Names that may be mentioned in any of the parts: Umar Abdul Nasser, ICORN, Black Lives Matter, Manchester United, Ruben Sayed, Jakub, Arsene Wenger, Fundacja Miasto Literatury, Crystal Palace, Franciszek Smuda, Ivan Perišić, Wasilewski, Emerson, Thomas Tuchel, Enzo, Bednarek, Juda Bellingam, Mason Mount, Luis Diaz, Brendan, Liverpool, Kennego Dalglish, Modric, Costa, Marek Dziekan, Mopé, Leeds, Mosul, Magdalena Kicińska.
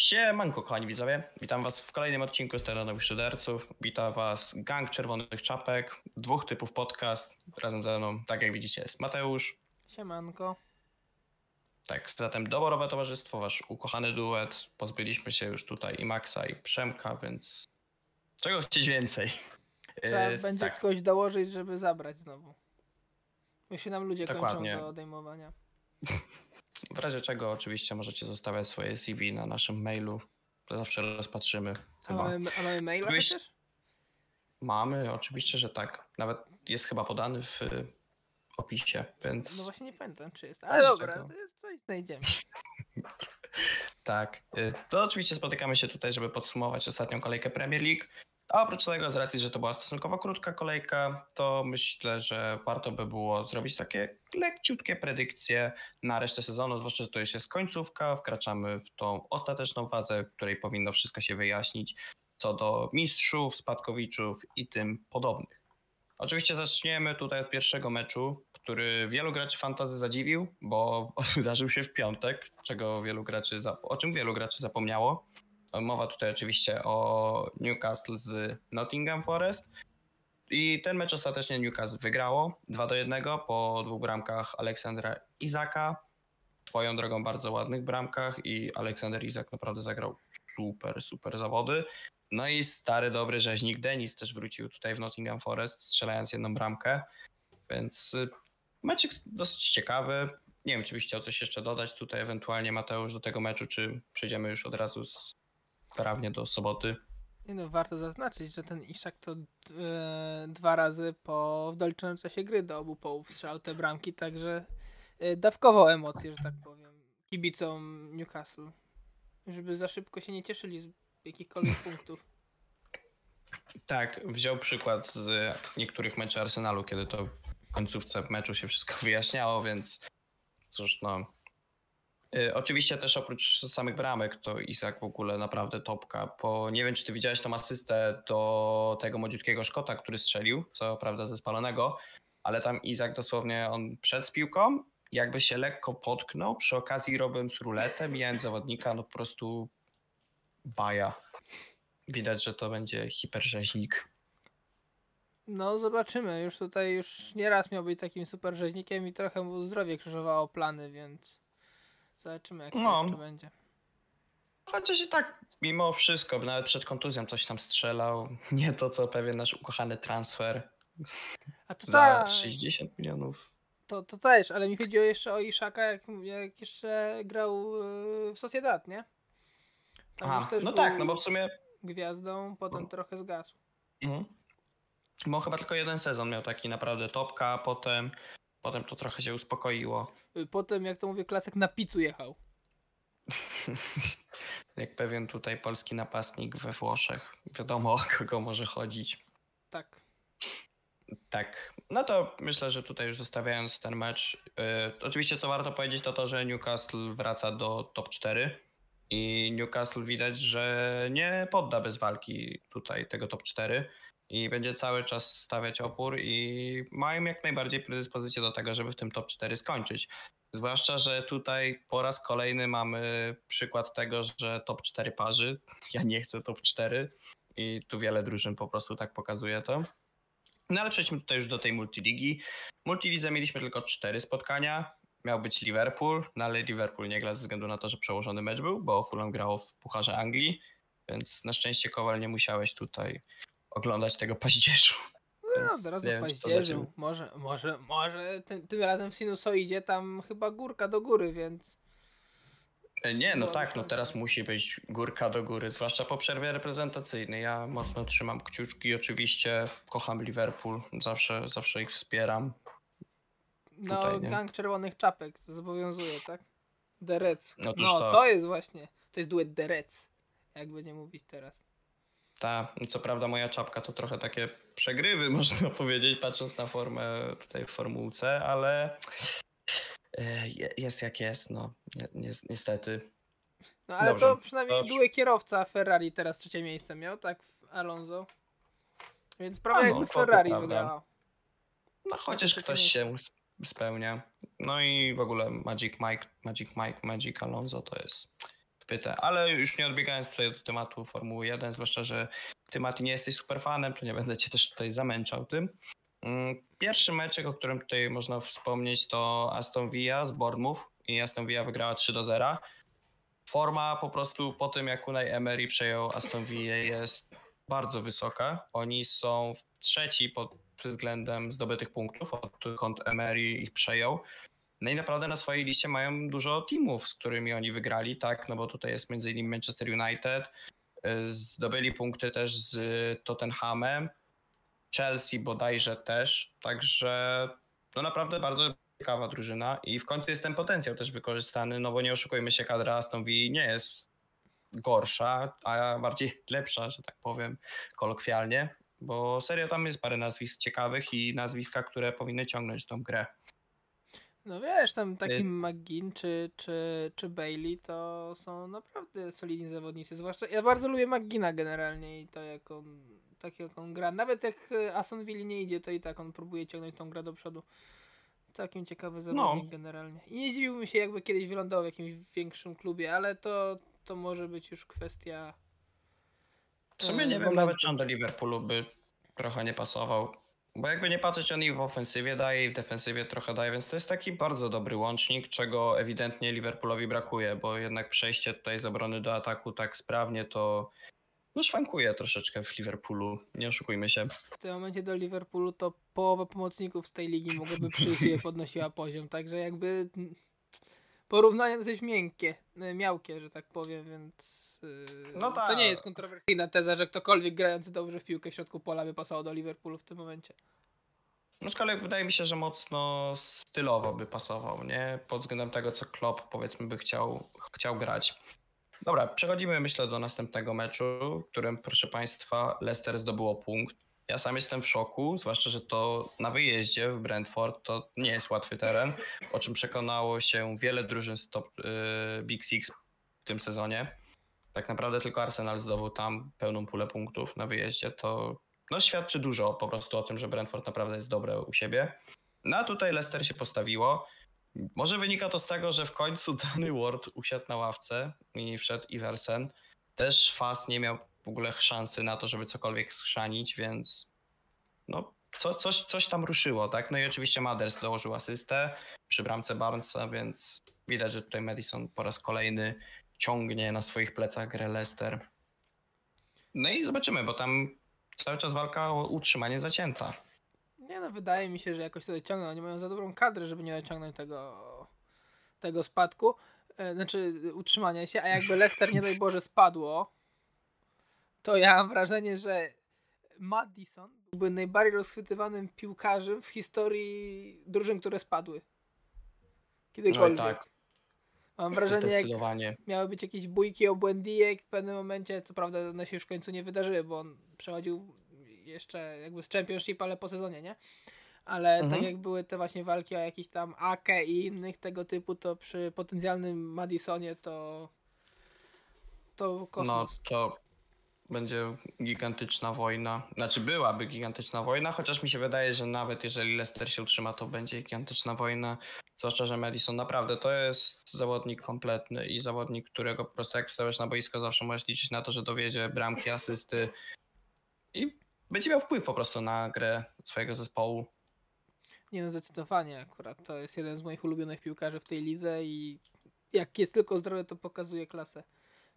Siemanko, kochani widzowie, witam was w kolejnym odcinku Steronowych Szyderców. Witam was gang Czerwonych Czapek, dwóch typów podcast. Razem ze mną, tak jak widzicie, jest Mateusz. Siemanko. Tak, zatem doborowe towarzystwo, wasz ukochany duet. Pozbyliśmy się już tutaj i Maxa, i Przemka, więc czego chcieć więcej? Trzeba będzie tak kogoś dołożyć, żeby zabrać znowu. Już się nam ludzie dokładnie kończą do odejmowania. W razie czego oczywiście możecie zostawiać swoje CV na naszym mailu. To zawsze rozpatrzymy. A mamy maila przecież? Mamy, oczywiście, że tak. Nawet jest chyba podany w opisie, więc... No właśnie nie pamiętam, czy jest. Ale dobra, coś znajdziemy. Tak. To oczywiście spotykamy się tutaj, żeby podsumować ostatnią kolejkę Premier League. A oprócz tego, z racji, że to była stosunkowo krótka kolejka, to myślę, że warto by było zrobić takie lekciutkie predykcje na resztę sezonu, zwłaszcza, że to już jest końcówka, wkraczamy w tą ostateczną fazę, w której powinno wszystko się wyjaśnić co do mistrzów, spadkowiczów i tym podobnych. Oczywiście zaczniemy tutaj od pierwszego meczu, który wielu graczy fantasy zadziwił, bo wydarzył się w piątek, o czym wielu graczy zapomniało. Mowa tutaj oczywiście o Newcastle z Nottingham Forest i ten mecz ostatecznie Newcastle wygrało 2-1 po dwóch bramkach Aleksandra Isaka, swoją drogą bardzo ładnych bramkach, i Aleksander Isak naprawdę zagrał super zawody. No i stary dobry rzeźnik Denis też wrócił tutaj w Nottingham Forest, strzelając jedną bramkę, więc meczek dosyć ciekawy. Nie wiem, czy byś chciał coś jeszcze dodać tutaj ewentualnie, Mateusz, do tego meczu, czy przejdziemy już od razu sprawnie do soboty. Nie no, warto zaznaczyć, że ten Isak to dwa razy w doliczonym czasie gry do obu połów strzał te bramki, także dawkował emocje, że tak powiem, kibicom Newcastle, żeby za szybko się nie cieszyli z jakichkolwiek punktów. Tak, wziął przykład z niektórych meczów Arsenalu, kiedy to w końcówce meczu się wszystko wyjaśniało, więc cóż no... Oczywiście też oprócz samych bramek to Isak w ogóle naprawdę topka, bo nie wiem, czy ty widziałeś tą asystę do tego młodziutkiego Szkota, który strzelił, co prawda ze spalonego, ale tam Isak dosłownie on przed piłką jakby się lekko potknął, przy okazji robiąc ruletę, mijając zawodnika, no po prostu baja. Widać, że to będzie hiperrzeźnik. No zobaczymy, już nieraz miał być takim super rzeźnikiem i trochę mu zdrowie krzyżowało plany, więc... Zobaczymy, jak to jeszcze będzie. Chociaż i tak, mimo wszystko, nawet przed kontuzją coś tam strzelał. Nie to, co pewien nasz ukochany transfer. A to za 60 milionów. To też, ale mi chodziło jeszcze o Isaka, jak jeszcze grał w Sociedad, nie? Tam już też bo w sumie... Gwiazdą, potem trochę zgasł. Mhm. Bo chyba tylko jeden sezon miał taki naprawdę topka, a potem to trochę się uspokoiło. Potem, jak to mówię, klasyk na pizzu jechał. Jak pewien tutaj polski napastnik we Włoszech. Wiadomo, o kogo może chodzić. Tak. Tak. No to myślę, że tutaj już zostawiając ten mecz. Oczywiście co warto powiedzieć to, że Newcastle wraca do top 4. I Newcastle widać, że nie podda bez walki tutaj tego top 4. I będzie cały czas stawiać opór i mają jak najbardziej predyspozycję do tego, żeby w tym top 4 skończyć. Zwłaszcza, że tutaj po raz kolejny mamy przykład tego, że top 4 parzy. Ja nie chcę top 4 i tu wiele drużyn po prostu tak pokazuje to. No ale przejdźmy tutaj już do tej multiligi. W multilidze mieliśmy tylko 4 spotkania. Miał być Liverpool, no ale Liverpool nie gra ze względu na to, że przełożony mecz był, bo Fulham grało w Pucharze Anglii, więc na szczęście, Kowal, nie musiałeś tutaj oglądać tego paździerzu. No, od razu paździerzu. Może tym razem w sinusoidzie tam chyba górka do góry, więc... Nie, no tak, no teraz musi być górka do góry, zwłaszcza po przerwie reprezentacyjnej. Ja mocno trzymam kciuczki, oczywiście kocham Liverpool, zawsze ich wspieram. No, tutaj, gang Czerwonych Czapek zobowiązuje, tak? The Reds. To jest właśnie, to jest duet The Reds, jak będzie mówić teraz. Ta, co prawda moja czapka to trochę takie przegrywy, można powiedzieć, patrząc na formę tutaj w formułce, ale jest jak jest, no niestety. No ale dobrze, to przynajmniej były kierowca Ferrari teraz 3 miejsce miał, tak, Alonso. Więc prawie jakby Ferrari wygrała. No chociaż ktoś się spełnia. No i w ogóle Magic Mike, Magic Alonso to jest chwytę. Ale już nie odbiegając tutaj od tematu Formuły 1, zwłaszcza, że ty, Mati, nie jesteś super fanem, to nie będę cię też tutaj zamęczał tym. Pierwszy meczek, o którym tutaj można wspomnieć, to Aston Villa z Bournemouth i Aston Villa wygrała 3-0. Forma po prostu po tym, jak Unai Emery przejął Aston Villa, jest bardzo wysoka. Oni są trzeci pod względem zdobytych punktów, odkąd Emery ich przejął. No i naprawdę na swojej liście mają dużo teamów, z którymi oni wygrali, tak? No bo tutaj jest m.in. Manchester United, zdobyli punkty też z Tottenhamem, Chelsea bodajże też, także no naprawdę bardzo ciekawa drużyna i w końcu jest ten potencjał też wykorzystany, no bo nie oszukujmy się, kadra Aston Villa nie jest gorsza, a bardziej lepsza, że tak powiem kolokwialnie, bo serio tam jest parę nazwisk ciekawych i nazwiska, które powinny ciągnąć tą grę. No wiesz, tam taki McGinn czy Bailey to są naprawdę solidni zawodnicy, zwłaszcza ja bardzo lubię McGinna generalnie i to jak on, tak jak on gra, nawet jak Aston Villa nie idzie, to i tak on próbuje ciągnąć tą grę do przodu. Takim ciekawy zawodnik generalnie. I nie zdziwiłbym się, jakby kiedyś wylądował w jakimś większym klubie, ale to może być już kwestia... W sumie nie wiem nawet, czy on do Liverpoolu by trochę nie pasował. Bo jakby nie patrzeć, on i w ofensywie daje, i w defensywie trochę daje, więc to jest taki bardzo dobry łącznik, czego ewidentnie Liverpoolowi brakuje, bo jednak przejście tutaj z obrony do ataku tak sprawnie to no szwankuje troszeczkę w Liverpoolu, nie oszukujmy się. W tym momencie do Liverpoolu to połowa pomocników z tej ligi mogłaby przyjść i podnosiła poziom, także jakby porównanie dosyć miałkie, że tak powiem, więc no tak. To nie jest kontrowersyjna teza, że ktokolwiek grający dobrze w piłkę w środku pola by pasował do Liverpoolu w tym momencie. No ale wydaje mi się, że mocno stylowo by pasował, nie? Pod względem tego, co Klopp powiedzmy by chciał grać. Dobra, przechodzimy myślę do następnego meczu, w którym proszę Państwa Leicester zdobyło punkt. Ja sam jestem w szoku, zwłaszcza, że to na wyjeździe w Brentford to nie jest łatwy teren, o czym przekonało się wiele drużyn z top Big Six w tym sezonie. Tak naprawdę tylko Arsenal zdobył tam pełną pulę punktów na wyjeździe. To no, świadczy dużo po prostu o tym, że Brentford naprawdę jest dobre u siebie. No a tutaj Leicester się postawiło. Może wynika to z tego, że w końcu Danny Ward usiadł na ławce i wszedł Iversen. Też Fas nie miał w ogóle szansy na to, żeby cokolwiek schrzanić, więc no, coś tam ruszyło, tak? No i oczywiście Maders dołożył asystę przy bramce Barnesa, więc widać, że tutaj Madison po raz kolejny ciągnie na swoich plecach grę Leicester. No i zobaczymy, bo tam cały czas walka o utrzymanie zacięta. Nie no, wydaje mi się, że jakoś to dociągną. Oni mają za dobrą kadrę, żeby nie dociągnąć tego spadku, znaczy utrzymania się, a jakby Leicester, nie daj Boże, spadło, to ja mam wrażenie, że Madison byłby najbardziej rozchwytywanym piłkarzem w historii drużyn, które spadły. Kiedykolwiek. No tak. Mam wrażenie, jak miały być jakieś bójki o Buendię, w pewnym momencie, co prawda one się już w końcu nie wydarzyły, bo on przechodził jeszcze jakby z Championship, ale po sezonie, nie? Ale tak jak były te właśnie walki o jakieś tam Ake i innych tego typu, to przy potencjalnym Madisonie to kosmos. No to będzie gigantyczna wojna. Znaczy byłaby gigantyczna wojna, chociaż mi się wydaje, że nawet jeżeli Leicester się utrzyma, to będzie gigantyczna wojna. Zwłaszcza, że Madison naprawdę to jest zawodnik kompletny i zawodnik, którego po prostu jak wstawiasz na boisko, zawsze możesz liczyć na to, że dowiezie bramki, asysty i będzie miał wpływ po prostu na grę swojego zespołu. Nie no, zdecydowanie akurat. To jest jeden z moich ulubionych piłkarzy w tej lidze i jak jest tylko zdrowy, to pokazuje klasę.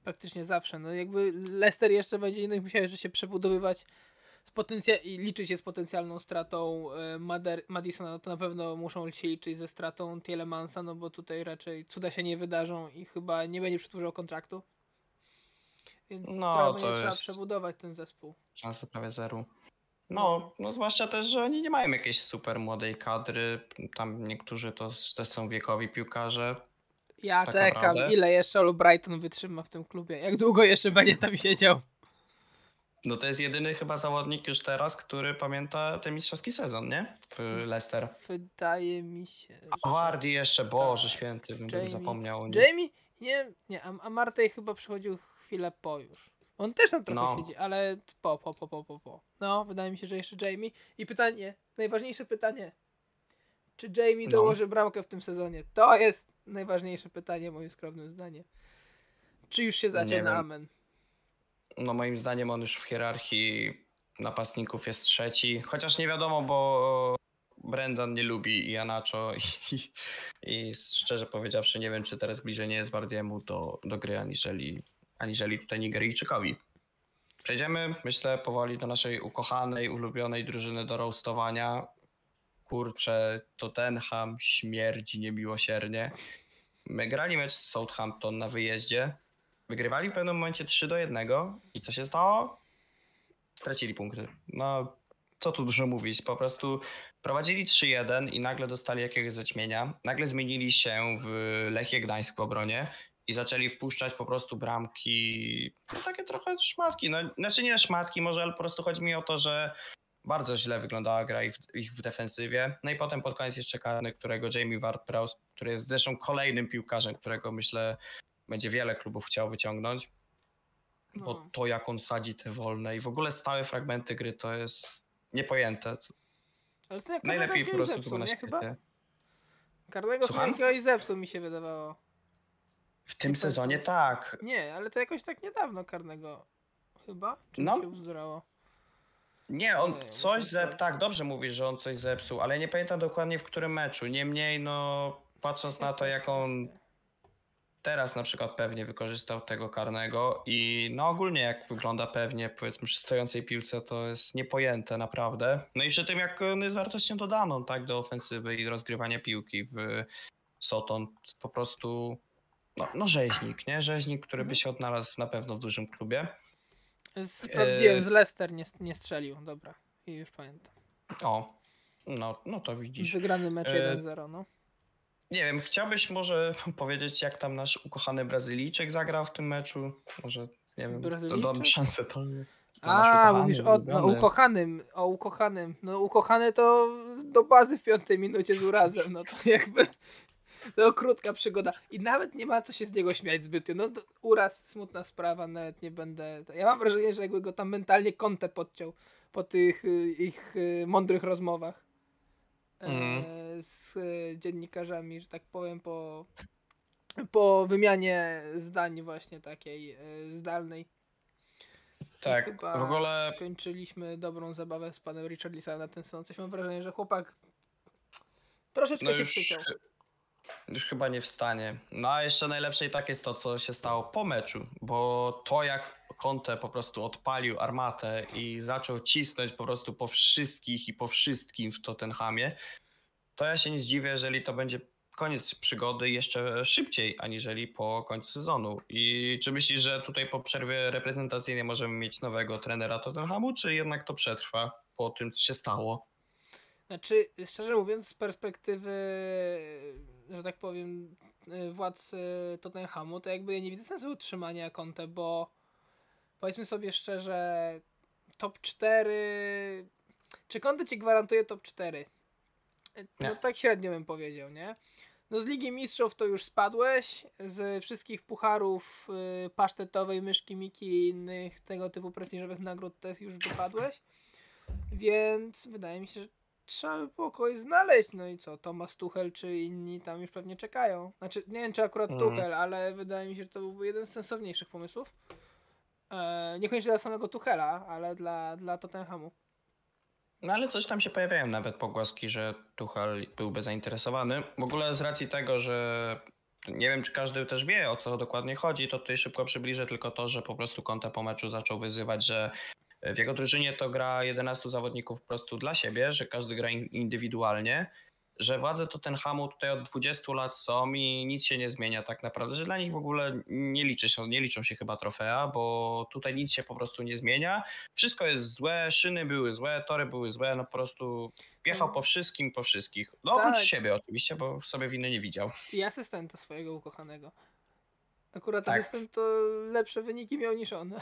Praktycznie zawsze. No jakby Leicester jeszcze będzie musiał jeszcze się przebudowywać i liczyć się z potencjalną stratą Madisona. No to na pewno muszą się liczyć ze stratą Tielemansa, no bo tutaj raczej cuda się nie wydarzą i chyba nie będzie przedłużał kontraktu. Więc no, to trzeba przebudować ten zespół. Szansa prawie zero. No, zwłaszcza też, że oni nie mają jakiejś super młodej kadry. Tam niektórzy to też są wiekowi piłkarze. Ja tak czekam, naprawdę. Ile jeszcze All Brighton wytrzyma w tym klubie. Jak długo jeszcze będzie tam siedział? No to jest jedyny chyba zawodnik już teraz, który pamięta ten mistrzowski sezon, nie? W Leicester. Wydaje mi się. A Wardy jeszcze, Boże tak. Święty, bym zapomniał. Jamie? Nie, a Martej chyba przychodził chwilę po już. On też tam trochę siedzi, ale po. No, wydaje mi się, że jeszcze Jamie. I pytanie, najważniejsze pytanie. Czy Jamie dołoży bramkę w tym sezonie? To jest najważniejsze pytanie, moim skromnym zdaniem. Czy już się zaciął na amen? No moim zdaniem on już w hierarchii napastników jest trzeci. Chociaż nie wiadomo, bo Brendan nie lubi Ianacho i szczerze powiedziawszy nie wiem, czy teraz bliżej nie jest Wardiemu do gry aniżeli tutaj Nigeryjczykowi. Przejdziemy, myślę, powoli do naszej ukochanej, ulubionej drużyny do roastowania. Kurczę, Tottenham śmierdzi niemiłosiernie. My grali mecz z Southampton na wyjeździe. Wygrywali w pewnym momencie 3-1 i co się stało? Stracili punkty. No, co tu dużo mówić. Po prostu prowadzili 3-1 i nagle dostali jakiegoś zaćmienia. Nagle zmienili się w Lechię Gdańsk w obronie i zaczęli wpuszczać po prostu bramki, no, takie trochę szmatki. No, znaczy nie szmatki może, ale po prostu chodzi mi o to, że bardzo źle wyglądała gra ich w defensywie. No i potem pod koniec jeszcze karny, którego Jamie Ward-Prowse, który jest zresztą kolejnym piłkarzem, którego myślę będzie wiele klubów chciał wyciągnąć. No. Bo to jak on sadzi te wolne i w ogóle stałe fragmenty gry to jest niepojęte. Ale to jak najlepiej po prostu zepsuł, nie chyba? Karnego jakiegoś zepsuł mi się wydawało. W tym sezonie tak. Nie, ale to jakoś tak niedawno karnego chyba? Czy no. Się uzdrowało? Nie, on coś zepsuł. Tak, dobrze mówisz, że on coś zepsuł, ale nie pamiętam dokładnie w którym meczu. Niemniej, no patrząc na to, jak on teraz na przykład pewnie wykorzystał tego karnego i no ogólnie jak wygląda pewnie, powiedzmy, przy stojącej piłce, to jest niepojęte naprawdę. No i przy tym jak on jest wartością dodaną, tak, do ofensywy i rozgrywania piłki w Soton, po prostu no rzeźnik, nie? Rzeźnik, który by się odnalazł na pewno w dużym klubie. Sprawdziłem, z Leicester nie strzelił, dobra, i już pamiętam. O, no to widzisz. Wygrany mecz 1-0, no. Nie wiem, chciałbyś może powiedzieć, jak tam nasz ukochany Brazylijczyk zagrał w tym meczu? Może, nie wiem, to dam szansę to. Mówisz o ukochanym. No ukochany to do bazy w 5 minucie z urazem, no to jakby to krótka przygoda. I nawet nie ma co się z niego śmiać zbytnio. No uraz, smutna sprawa, nawet nie będę. Ja mam wrażenie, że jakby go tam mentalnie Conte podciął po tych ich mądrych rozmowach. Z dziennikarzami, że tak powiem, po wymianie zdań właśnie takiej zdalnej. Tak, i chyba w ogóle skończyliśmy dobrą zabawę z panem Richarlisonem na ten sezon. Coś mam wrażenie, że chłopak troszeczkę się przyciął. Już chyba nie wstanie. No a jeszcze najlepsze i tak jest to, co się stało po meczu, bo to jak Conte po prostu odpalił armatę i zaczął cisnąć po prostu po wszystkich i po wszystkim w Tottenhamie, to ja się nie zdziwię, jeżeli to będzie koniec przygody jeszcze szybciej, aniżeli po końcu sezonu. I czy myślisz, że tutaj po przerwie reprezentacyjnej możemy mieć nowego trenera Tottenhamu, czy jednak to przetrwa po tym, co się stało? Znaczy, szczerze mówiąc, z perspektywy, że tak powiem, władz Tottenhamu, to jakby nie widzę sensu utrzymania Conte, bo powiedzmy sobie szczerze, top 4, czy Conte ci gwarantuje top 4? No tak średnio bym powiedział, nie? No z Ligi Mistrzów to już spadłeś, z wszystkich pucharów pasztetowej, myszki, miki i innych tego typu prestiżowych nagród też już wypadłeś, więc wydaje mi się, że trzeba by pokój znaleźć, no i co, Thomas Tuchel czy inni tam już pewnie czekają. Znaczy, nie wiem, czy akurat Tuchel, ale wydaje mi się, że to byłby jeden z sensowniejszych pomysłów. Niekoniecznie dla samego Tuchela, ale dla Tottenhamu. No ale coś tam się pojawiają nawet pogłoski, że Tuchel byłby zainteresowany. W ogóle z racji tego, że nie wiem, czy każdy też wie, o co dokładnie chodzi, to tutaj szybko przybliżę tylko to, że po prostu Conte po meczu zaczął wyzywać, że w jego drużynie to gra 11 zawodników po prostu dla siebie, że każdy gra indywidualnie, że władze Tottenhamu tutaj od 20 lat są i nic się nie zmienia tak naprawdę, że dla nich w ogóle nie liczą się chyba trofea, bo tutaj nic się po prostu nie zmienia. Wszystko jest złe, szyny były złe, tory były złe, no po prostu piechał po wszystkich. No tak. Oprócz siebie oczywiście, bo sobie winy nie widział. I asystenta swojego ukochanego. Akurat tak. Asystent to lepsze wyniki miał niż on.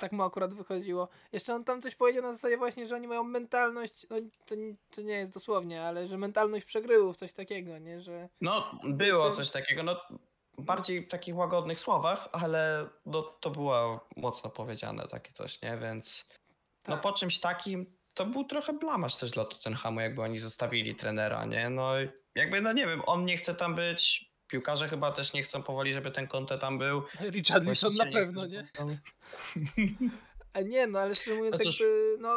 Tak mu akurat wychodziło. Jeszcze on tam coś powiedział na zasadzie właśnie, że oni mają mentalność, no to nie jest dosłownie, ale że mentalność przegryłów, coś takiego, nie? Że no było coś takiego, no bardziej w takich łagodnych słowach, ale no, to było mocno powiedziane takie coś, nie? Więc tak. No po czymś takim to był trochę blamaż też dla Tottenhamu, jakby oni zostawili trenera, nie? No jakby, no nie wiem, on nie chce tam być. Piłkarze chyba też nie chcą powoli, żeby ten Conte tam był. Richarlison na pewno, nie? A nie, no ale szczerze mówiąc,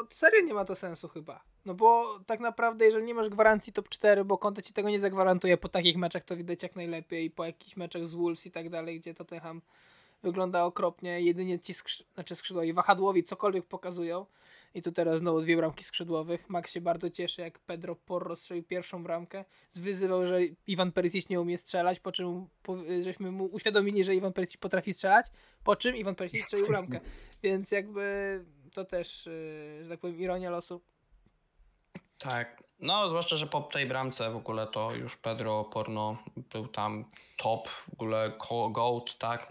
serio nie ma to sensu chyba. No bo tak naprawdę, jeżeli nie masz gwarancji top 4, bo Conte ci tego nie zagwarantuje, po takich meczach to widać jak najlepiej, po jakichś meczach z Wolves i tak dalej, gdzie Tottenham wygląda okropnie, jedynie ci skrzydłowi, wahadłowi cokolwiek pokazują. I tu teraz znowu 2 bramki skrzydłowych. Max się bardzo cieszy, jak Pedro Porro strzelił pierwszą bramkę. Zwyzywał, że Ivan Perišić nie umie strzelać, po czym żeśmy mu uświadomili, że Ivan Perišić potrafi strzelać, po czym Ivan Perišić strzelił bramkę. Więc jakby to też, że tak powiem, ironia losu. Tak, no zwłaszcza, że po tej bramce w ogóle to już Pedro Porro był tam top, w ogóle GOAT, tak,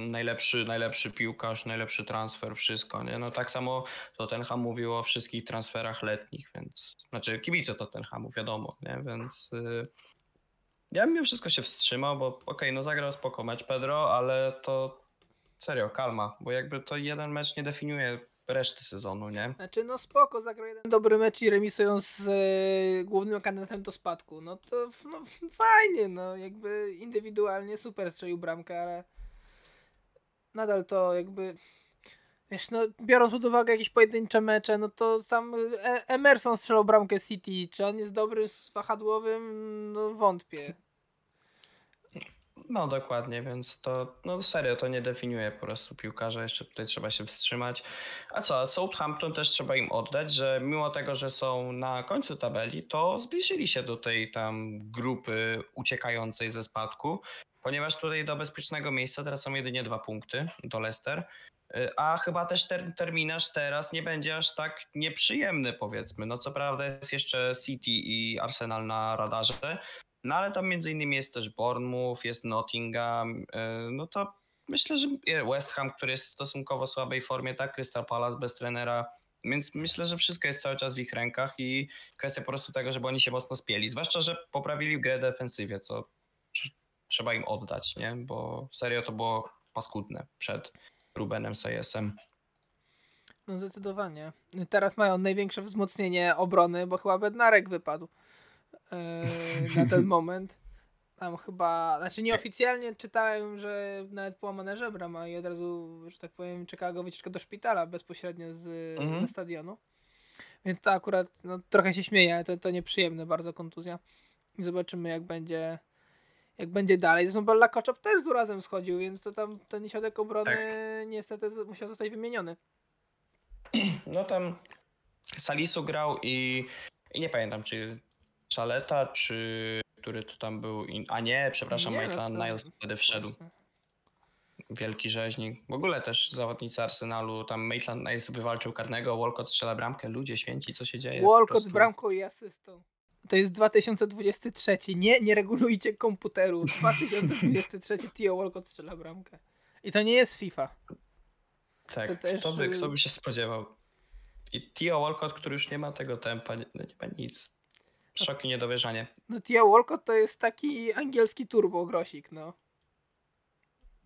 najlepszy piłkarz, najlepszy transfer, wszystko, nie? No tak samo Tottenham mówiło o wszystkich transferach letnich, więc, znaczy kibice Tottenhamu, wiadomo, nie? Więc ja bym wszystko się wstrzymał, bo okej, no zagrał spoko mecz Pedro, ale to serio, kalma, bo jakby to jeden mecz nie definiuje reszty sezonu, nie? Znaczy, no spoko, zagrał jeden dobry mecz i remisują z głównym kandydatem do spadku. No to no, fajnie, no jakby indywidualnie super strzelił bramkę, ale nadal to jakby, wiesz, no biorąc pod uwagę jakieś pojedyncze mecze, no to sam Emerson strzelał bramkę City. Czy on jest dobry z wahadłowym? No wątpię. No dokładnie, więc to no serio, to nie definiuje po prostu piłkarza, jeszcze tutaj trzeba się wstrzymać. A co, Southampton też trzeba im oddać, że mimo tego, że są na końcu tabeli, to zbliżyli się do tej tam grupy uciekającej ze spadku, ponieważ tutaj do bezpiecznego miejsca tracą jedynie 2 punkty do Leicester, a chyba też ten terminarz teraz nie będzie aż tak nieprzyjemny, powiedzmy. No co prawda jest jeszcze City i Arsenal na radarze, no ale tam między innymi jest też Bournemouth, jest Nottingham, no to myślę, że West Ham, który jest w stosunkowo słabej formie, tak, Crystal Palace bez trenera, więc myślę, że wszystko jest cały czas w ich rękach i kwestia po prostu tego, żeby oni się mocno spieli, zwłaszcza, że poprawili grę defensywie, co trzeba im oddać, nie, bo serio to było paskudne przed Rubenem Sayesem. No zdecydowanie. Teraz mają największe wzmocnienie obrony, bo chyba Bednarek wypadł na ten moment. Tam chyba, znaczy nieoficjalnie czytałem, że nawet połamane żebra ma i od razu, że tak powiem, czekała go wycieczka do szpitala bezpośrednio ze stadionu. Więc to akurat, no trochę się śmieję, ale to nieprzyjemne bardzo kontuzja. I zobaczymy jak będzie dalej. Zresztą Bella Koczop też z urazem schodził, więc to tam ten środek obrony niestety musiał zostać wymieniony. No tam Salisu grał i nie pamiętam, czy Szaleta, czy który to tam był... Maitland Niles wtedy wszedł. Wielki rzeźnik. W ogóle też zawodnicy Arsenalu, tam Maitland Niles wywalczył karnego, Walcott strzela bramkę, ludzie święci, co się dzieje? Walcott z bramką i asystą. To jest 2023. Nie regulujcie komputeru. 2023 Theo Walcott strzela bramkę. I to nie jest FIFA. Tak, to też... kto by się spodziewał. I Theo Walcott, który już nie ma tego tempa, nie ma nic. Szok i niedowierzanie. No Theo Walcott to jest taki angielski turbogrosik, no.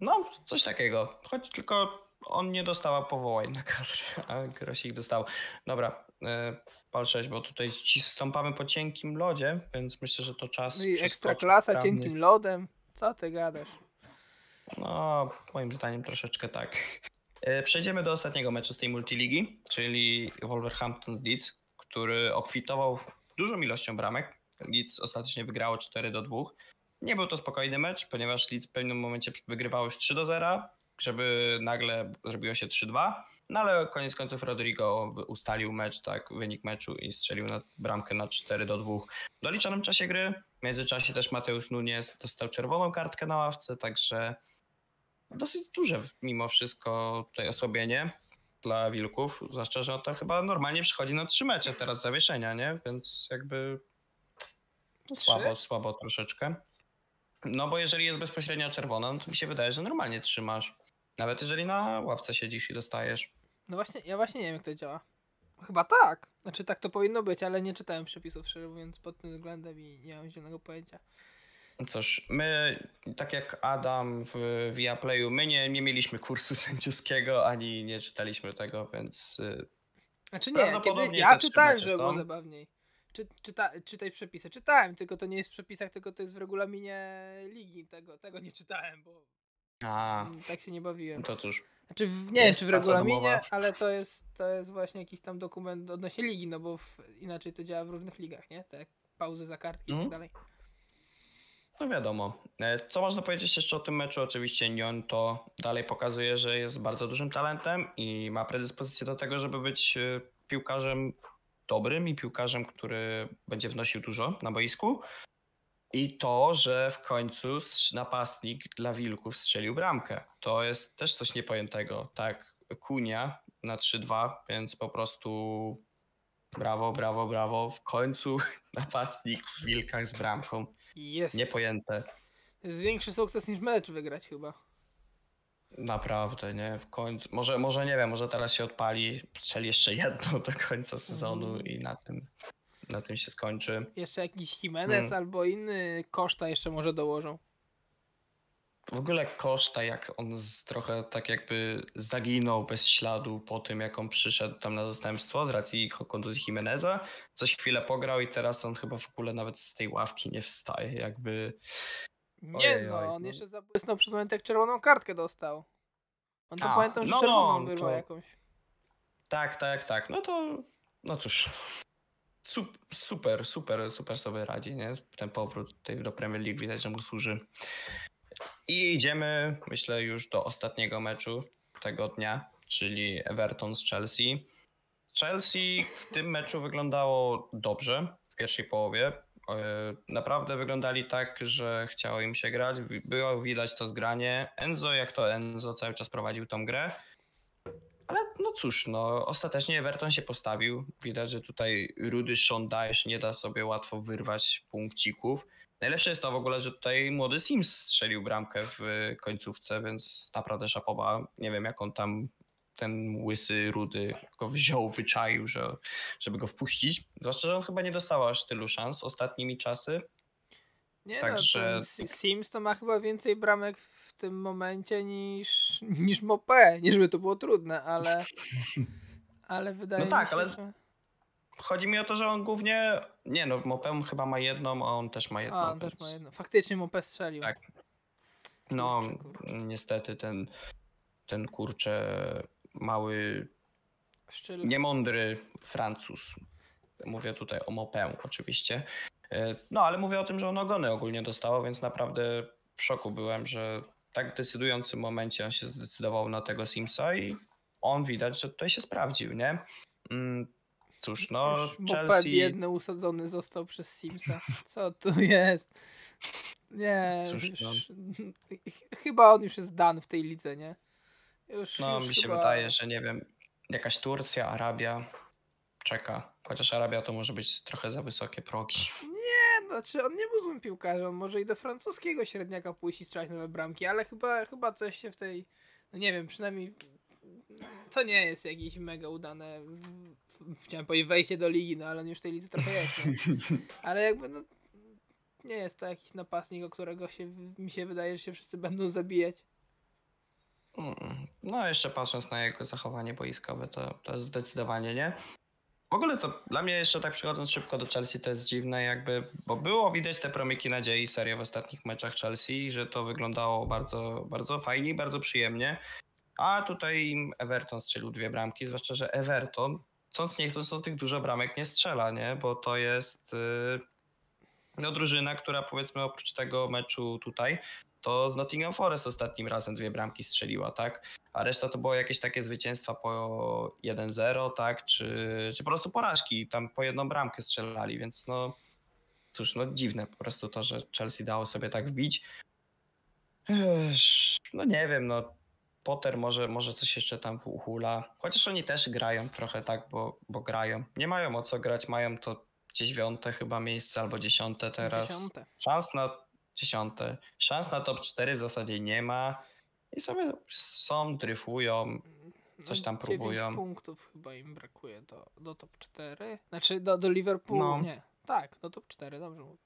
No, coś takiego. Choć tylko on nie dostał powołań na kadrę, a Grosik dostał. Dobra, pal 6, bo tutaj stąpamy po cienkim lodzie, więc myślę, że to czas... No i Ekstraklasa cienkim lodem. Co ty gadasz? No, moim zdaniem troszeczkę tak. Przejdziemy do ostatniego meczu z tej multiligi, czyli Wolverhampton z Leeds, który obfitował... dużą ilością bramek. Leeds ostatecznie wygrało 4-2. Nie był to spokojny mecz, ponieważ Leeds w pewnym momencie wygrywało już 3-0, żeby nagle zrobiło się 3-2. No ale koniec końców Rodrigo ustalił mecz, tak, wynik meczu i strzelił na bramkę na 4-2. W doliczonym czasie gry, w międzyczasie też Matheus Nunes dostał czerwoną kartkę na ławce, także dosyć duże mimo wszystko tutaj osłabienie dla Wilków, zwłaszcza, że to chyba normalnie przychodzi na 3 mecze teraz zawieszenia, nie? Więc jakby słabo troszeczkę. No bo jeżeli jest bezpośrednio czerwona, no to mi się wydaje, że normalnie trzymasz. Nawet jeżeli na ławce siedzisz i dostajesz. No właśnie, ja właśnie nie wiem jak to działa. Chyba tak. Znaczy tak to powinno być, ale nie czytałem przepisów, szczerze mówiąc, pod tym względem i nie mam żadnego pojęcia. Cóż, my, tak jak Adam w Viaplayu, my nie mieliśmy kursu sędziowskiego, ani nie czytaliśmy tego, więc... Znaczy nie, kiedy ja czytałem, że było zabawniej. Czytaj przepisy. Czytałem, tylko to nie jest w przepisach, tylko to jest w regulaminie ligi. Tego nie czytałem, bo tak się nie bawiłem. To cóż. Znaczy, nie wiem, czy w regulaminie, ale to jest właśnie jakiś tam dokument odnośnie ligi, no bo inaczej to działa w różnych ligach, nie? Tak, pauzy za kartki i tak dalej. No wiadomo. Co można powiedzieć jeszcze o tym meczu? Oczywiście Nyon to dalej pokazuje, że jest bardzo dużym talentem i ma predyspozycję do tego, żeby być piłkarzem dobrym i piłkarzem, który będzie wnosił dużo na boisku. I to, że w końcu napastnik dla Wilków strzelił bramkę. To jest też coś niepojętego. Tak, Kunia na 3-2, więc po prostu brawo, brawo, brawo. W końcu napastnik w Wilkach z bramką. Jest. Niepojęte. To jest większy sukces niż mecz wygrać chyba. Naprawdę, nie? W końcu. Może nie wiem, może teraz się odpali, strzeli jeszcze jedno do końca sezonu i na tym się skończy. Jeszcze jakiś Jimenez albo inny Costa jeszcze może dołożą. W ogóle Costa, jak on trochę tak jakby zaginął bez śladu po tym, jak on przyszedł tam na zastępstwo z racji kontuzji Jimeneza, coś chwilę pograł i teraz on chyba w ogóle nawet z tej ławki nie wstaje, jakby... on jeszcze zabłysnął przez moment, jak czerwoną kartkę dostał. On to pamiętam, że czerwoną wyrwał to... jakąś. Tak. No to... No cóż... Super sobie radzi, nie? Ten powrót do Premier League widać, że mu służy. I idziemy, myślę, już do ostatniego meczu tego dnia, czyli Everton z Chelsea. Chelsea w tym meczu wyglądało dobrze w pierwszej połowie. Naprawdę wyglądali tak, że chciało im się grać. Było widać to zgranie. Enzo cały czas prowadził tą grę. Ale no cóż, ostatecznie Everton się postawił. Widać, że tutaj rudy Sean Dyche nie da sobie łatwo wyrwać punkcików. Najlepsze jest to w ogóle, że tutaj młody Sims strzelił bramkę w końcówce, więc naprawdę szapoba. Nie wiem, jak on tam, ten łysy, rudy, go wziął, wyczaił, żeby go wpuścić. Zwłaszcza, że on chyba nie dostał aż tylu szans ostatnimi czasy. Nie, także... Sims to ma chyba więcej bramek w tym momencie niż Mopé. Nie, żeby to było trudne, ale wydaje mi się, że... Chodzi mi o to, że on głównie... Nie, Mopé chyba ma jedną, a on też ma jedną. A, on też ma jedną. Faktycznie Mopé strzelił. Tak. No, kurczę. Niestety ten kurczę mały, Szczyl. Niemądry Francuz. Mówię tutaj o Mopé oczywiście. No, ale mówię o tym, że on ogony ogólnie dostało, więc naprawdę w szoku byłem, że w tak decydującym momencie on się zdecydował na tego Simsa i on widać, że tutaj się sprawdził, nie? Cóż, Chelsea... biedny usadzony został przez Simsa. Co tu jest? Nie, cóż, chyba on już jest dany w tej lidze, nie? Już, mi się chyba... wydaje, że nie wiem, jakaś Turcja, Arabia czeka. Chociaż Arabia to może być trochę za wysokie progi. Nie, znaczy on nie był złym piłkarzem. On może i do francuskiego średniaka pójść i strzelać nowe bramki, ale chyba coś się w tej... No nie wiem, przynajmniej to nie jest jakieś mega udane... Chciałem powiedzieć wejście do ligi, ale on już w tej lidze trochę jest. Nie? Ale jakby nie jest to jakiś napastnik, o którego mi się wydaje, że się wszyscy będą zabijać. No jeszcze patrząc na jego zachowanie boiskowe, to zdecydowanie nie. W ogóle to dla mnie jeszcze tak przychodząc szybko do Chelsea to jest dziwne jakby, bo było widać te promyki nadziei serio w ostatnich meczach Chelsea, że to wyglądało bardzo, bardzo fajnie i bardzo przyjemnie. A tutaj im Everton strzelił 2 bramki, zwłaszcza, że Everton chcąc nie chcąc do tych dużo bramek nie strzela, nie? Bo to jest drużyna, która powiedzmy oprócz tego meczu tutaj to z Nottingham Forest ostatnim razem 2 bramki strzeliła, tak? A reszta to było jakieś takie zwycięstwa po 1-0, tak? Czy po prostu porażki, tam po jedną bramkę strzelali, więc dziwne po prostu to, że Chelsea dało sobie tak wbić. No nie wiem, Potter może coś jeszcze tam uhula, chociaż oni też grają trochę tak, bo grają. Nie mają o co grać, mają to 9 chyba miejsce albo 10 teraz. 10. Szans na... 10. Szans na top 4 w zasadzie nie ma i sobie są, dryfują, coś tam próbują. 9 punktów chyba im brakuje do top 4, znaczy do Liverpoolu, nie. Tak, do top 4, dobrze mówię.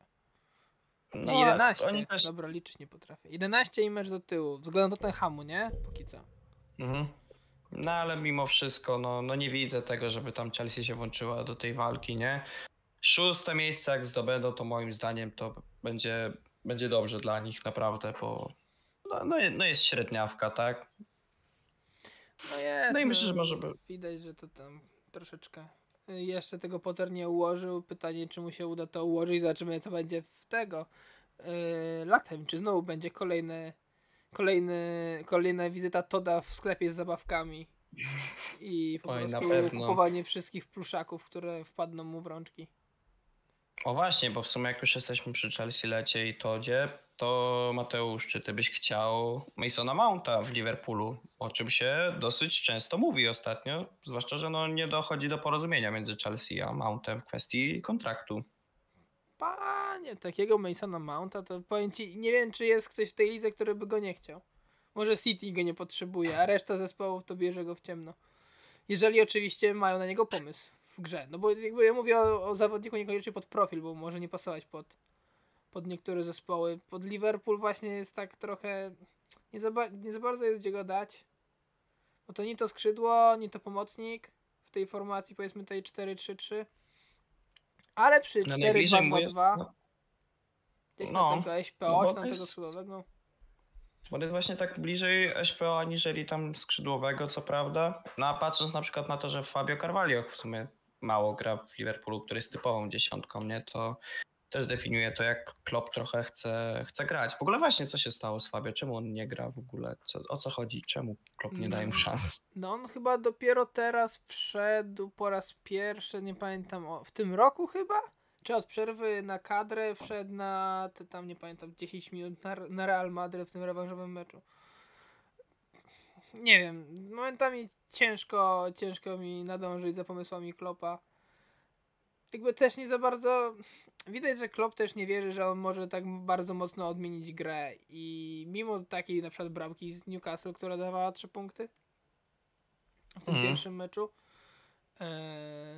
No, 11, oni też... dobra, liczyć nie potrafię. 11 i mecz do tyłu, względem do Tottenhamu, nie? Póki co. Mhm. No ale mimo wszystko, nie widzę tego, żeby tam Chelsea się włączyła do tej walki, nie? Szóste miejsce jak zdobędą, to moim zdaniem to będzie dobrze dla nich naprawdę, bo no jest średniawka, tak? No jest. No i myślę, że może by... Widać, że to tam troszeczkę... Jeszcze tego Potter nie ułożył. Pytanie, czy mu się uda to ułożyć. Zobaczymy, co będzie w tego latem. Czy znowu będzie kolejna wizyta Toda w sklepie z zabawkami i po prostu kupowanie wszystkich pluszaków, które wpadną mu w rączki. O właśnie, bo w sumie jak już jesteśmy przy Chelsea, Lecie i Todzie, to Mateusz, czy ty byś chciał Masona Mounta w Liverpoolu? O czym się dosyć często mówi ostatnio, zwłaszcza, że nie dochodzi do porozumienia między Chelsea a Mountem w kwestii kontraktu. Panie, takiego Masona Mounta to powiem ci, nie wiem, czy jest ktoś w tej lidze, który by go nie chciał. Może City go nie potrzebuje, a reszta zespołów to bierze go w ciemno. Jeżeli oczywiście mają na niego pomysł w grze. No bo jakby ja mówię o zawodniku niekoniecznie pod profil, bo może nie pasować pod niektóre zespoły. Pod Liverpool właśnie jest tak trochę... Nie za bardzo jest gdzie go dać. Bo to nie to skrzydło, nie to pomocnik w tej formacji, powiedzmy tej 4-3-3. Ale przy 4-2-2-2 gdzieś na tego SPO, czy na tego skrzydłowego. Bo jest właśnie tak bliżej SPO aniżeli tam skrzydłowego, co prawda. No a patrząc na przykład na to, że Fabio Carvalho w sumie mało gra w Liverpoolu, który jest typową dziesiątką, nie? To też definiuje to, jak Klopp trochę chce grać. W ogóle właśnie, co się stało z Fabio? Czemu on nie gra w ogóle? O co chodzi? Czemu Klopp nie daje mu szans? No on chyba dopiero teraz wszedł po raz pierwszy, nie pamiętam, w tym roku chyba? Czy od przerwy na kadrę wszedł na, tam nie pamiętam, 10 minut na Real Madryt w tym rewanżowym meczu. Nie wiem, momentami ciężko mi nadążyć za pomysłami Kloppa. Jakby też nie za bardzo, widać, że Klopp też nie wierzy, że on może tak bardzo mocno odmienić grę i mimo takiej na przykład bramki z Newcastle, która dawała 3 punkty w tym pierwszym meczu,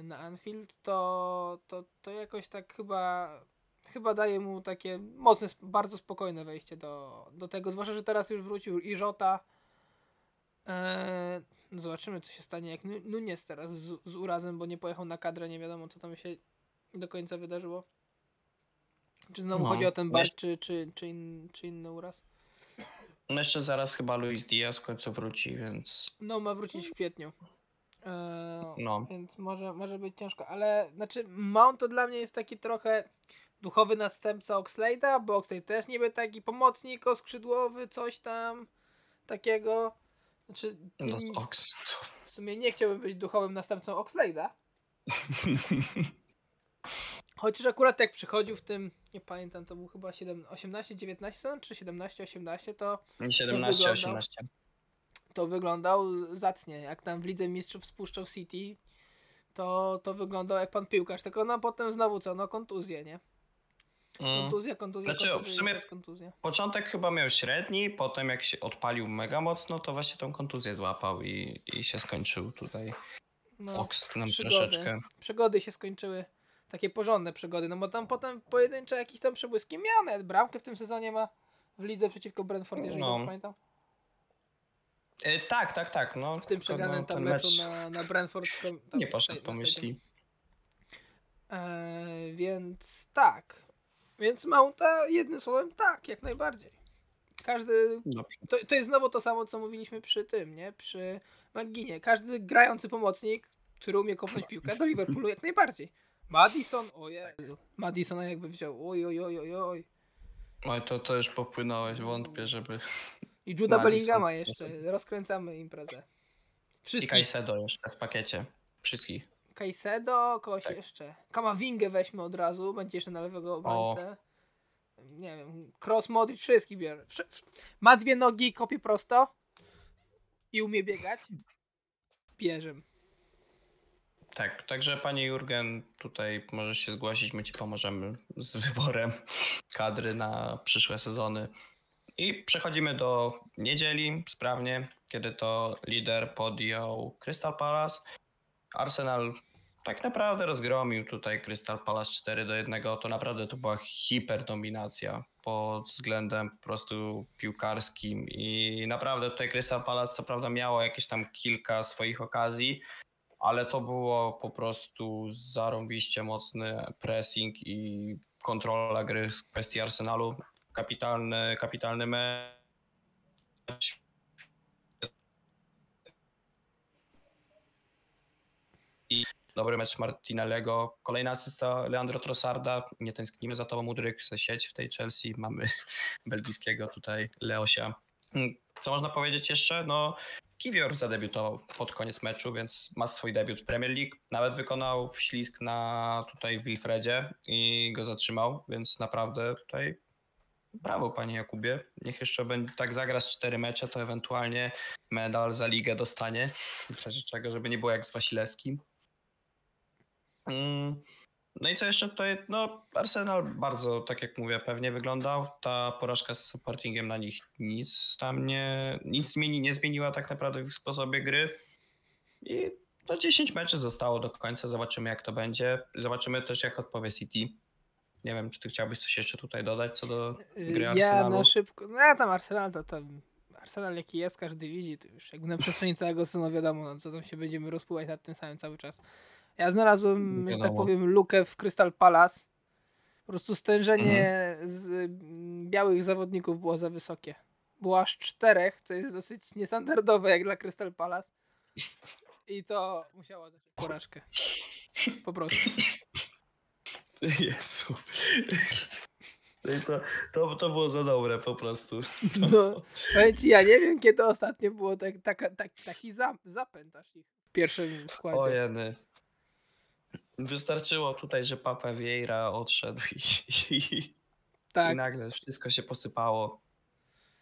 na Anfield, to jakoś tak chyba daje mu takie mocne, bardzo spokojne wejście do tego, zwłaszcza, że teraz już wrócił i Jota. No zobaczymy, co się stanie, jak Nunes teraz z urazem, bo nie pojechał na kadrę, nie wiadomo, co tam się do końca wydarzyło. Czy znowu chodzi o ten bar, czy inny uraz? No jeszcze zaraz chyba Luis Diaz w końcu wróci, więc... No, ma wrócić w kwietniu. Więc może być ciężko, ale znaczy Mount to dla mnie jest taki trochę duchowy następca Oxlade'a, bo Oxlade też niby taki pomocnik oskrzydłowy, coś tam takiego. Znaczy, w sumie nie chciałbym być duchowym następcą Oxlade'a. Chociaż akurat jak przychodził w tym, nie pamiętam, to był chyba 18-19 czy 17-18, to 17-18. To wyglądał zacnie. Jak tam w Lidze Mistrzów spuszczał City, to wyglądał jak pan piłkarz. Tylko potem znowu kontuzje, nie? Kontuzja, w sumie kontuzja. Początek chyba miał średni, potem jak się odpalił mega mocno, to właśnie tą kontuzję złapał i się skończył tutaj. Przygody się skończyły. Takie porządne przygody. No bo tam potem pojedyncze jakieś tam przebłyski miał. Nawet bramkę w tym sezonie ma w lidze przeciwko Brentford, jeżeli dobrze pamiętam. Tak. No, w tym przegranym tam meczu na Brentford. Tam nie poszedł po myśli. Więc tak. Więc Mounta jednym słowem tak, jak najbardziej. Każdy... To jest znowu to samo, co mówiliśmy przy tym, nie? Przy Maginie. Każdy grający pomocnik, który umie kopnąć piłkę, do Liverpoolu jak najbardziej. Madison jakby wziął. Oj, to już popłynąłeś, wątpię, żeby... I Juda Bellingama jeszcze. Rozkręcamy imprezę. Wszystkich. I Caicedo jeszcze w pakiecie. Wszystkich. Caicedo, kogoś jeszcze. Kamawingę weźmy od razu. Będzie jeszcze na lewego obrońcę. Nie wiem. Cross, Modric, wszystkich bierze. Ma 2 nogi, kopie prosto. I umie biegać. Bierzem. Tak, także panie Jurgen, tutaj możesz się zgłosić. My ci pomożemy z wyborem kadry na przyszłe sezony. I przechodzimy do niedzieli sprawnie, kiedy to lider podjął Crystal Palace. Arsenal tak naprawdę rozgromił tutaj Crystal Palace 4-1. To naprawdę to była hiperdominacja pod względem po prostu piłkarskim. I naprawdę tutaj Crystal Palace co prawda miało jakieś tam kilka swoich okazji, ale to było po prostu zarąbiście mocny pressing i kontrola gry w kwestii Arsenalu. Kapitalny mecz. I dobry mecz Martinellego. Kolejna asysta Leandro Trossarda. Nie tęsknimy za tobą, Mudryk, sieć w tej Chelsea. Mamy belgijskiego tutaj Leosia. Co można powiedzieć jeszcze? No, Kiwior zadebiutował pod koniec meczu, więc ma swój debiut w Premier League. Nawet wykonał wślizg na tutaj Wilfredzie i go zatrzymał, więc naprawdę tutaj brawo, panie Jakubie. Niech jeszcze będzie tak zagra z 4 mecze, to ewentualnie medal za ligę dostanie. W razie czego, żeby nie było jak z Wasilewskim. No i co jeszcze tutaj? No, Arsenal bardzo, tak jak mówię, pewnie wyglądał. Ta porażka z Sportingiem na nich nic nie zmieniła tak naprawdę w ich sposobie gry. I to 10 meczy zostało do końca. Zobaczymy, jak to będzie. Zobaczymy też, jak odpowie City. Nie wiem, czy ty chciałbyś coś jeszcze tutaj dodać co do gry Arsenalu? Ja szybko. No tam Arsenal to tam. Arsenal jaki jest, każdy widzi. To już jakby na przestrzeni całego sezonu wiadomo, no, co tam się będziemy rozpływać nad tym samym cały czas. Ja znalazłem, że tak powiem, lukę w Crystal Palace. Po prostu stężenie z białych zawodników było za wysokie. Było aż 4, to jest dosyć niestandardowe jak dla Crystal Palace. I to musiało zacząć porażkę. Po prostu. Jezu. To było za dobre po prostu. No, ja nie wiem, kiedy ostatnio było taki zapęd aż ich w pierwszym składzie. Ojeny. Wystarczyło tutaj, że Papa Vieira odszedł i nagle wszystko się posypało.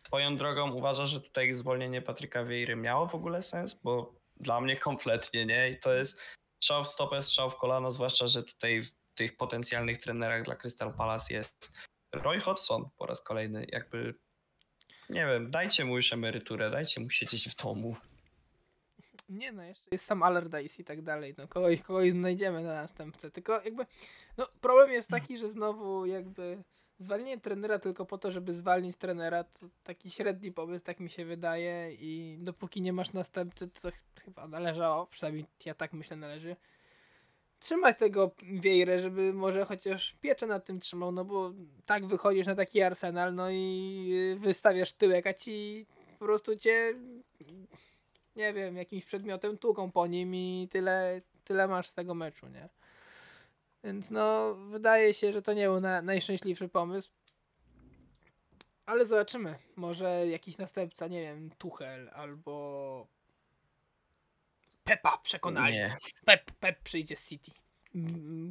Twoją drogą uważasz, że tutaj zwolnienie Patryka Vieiry miało w ogóle sens? Bo dla mnie kompletnie nie. I to jest strzał w stopę, strzał w kolano, zwłaszcza, że tutaj w tych potencjalnych trenerach dla Crystal Palace jest Roy Hodgson po raz kolejny. Jakby, nie wiem, dajcie mu już emeryturę, dajcie mu siedzieć w domu. Nie no, jeszcze jest sam Allardyce i tak dalej, no kogoś znajdziemy na następce, tylko jakby, no problem jest taki, że znowu jakby zwalnienie trenera tylko po to, żeby zwalnić trenera, to taki średni pomysł, tak mi się wydaje i dopóki nie masz następcy, to chyba należało, przynajmniej ja tak myślę należy, trzymać tego Vieirę, żeby może chociaż pieczę nad tym trzymał, no bo tak wychodzisz na taki Arsenal, no i wystawiasz tyłek, a ci po prostu cię... nie wiem, jakimś przedmiotem tłuką po nim i tyle masz z tego meczu, nie? Więc no, wydaje się, że to nie był najszczęśliwszy pomysł. Ale zobaczymy. Może jakiś następca, nie wiem, Tuchel albo Pepa przekonali. Pep przyjdzie z City.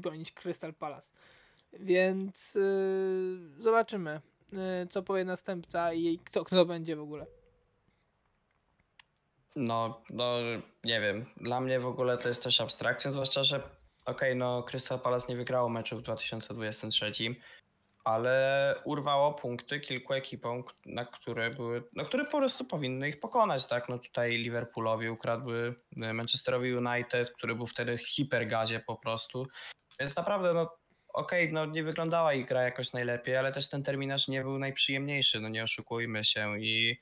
Bronić Crystal Palace. Więc zobaczymy, co powie następca i kto będzie w ogóle. No, nie wiem. Dla mnie w ogóle to jest też abstrakcja, zwłaszcza, że okej, Crystal Palace nie wygrało meczu w 2023, ale urwało punkty kilku ekipom, które po prostu powinny ich pokonać, tak? No tutaj Liverpoolowi ukradły, Manchesterowi United, który był wtedy w hipergazie po prostu. Więc naprawdę, nie wyglądała ich gra jakoś najlepiej, ale też ten terminarz nie był najprzyjemniejszy, no nie oszukujmy się i...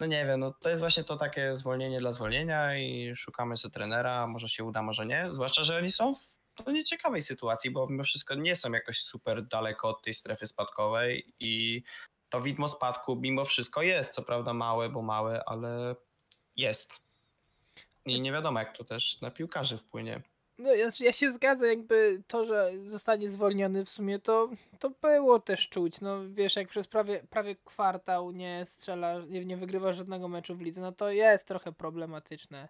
No nie wiem, no to jest właśnie to takie zwolnienie dla zwolnienia i szukamy sobie trenera, może się uda, może nie, zwłaszcza, że oni są w nieciekawej sytuacji, bo mimo wszystko nie są jakoś super daleko od tej strefy spadkowej i to widmo spadku mimo wszystko jest, co prawda małe, ale jest. I nie wiadomo, jak to też na piłkarzy wpłynie. No, znaczy ja się zgadzam, jakby to, że zostanie zwolniony w sumie, to było też czuć. No wiesz, jak przez prawie kwartał nie wygrywasz żadnego meczu w lidze, no to jest trochę problematyczne.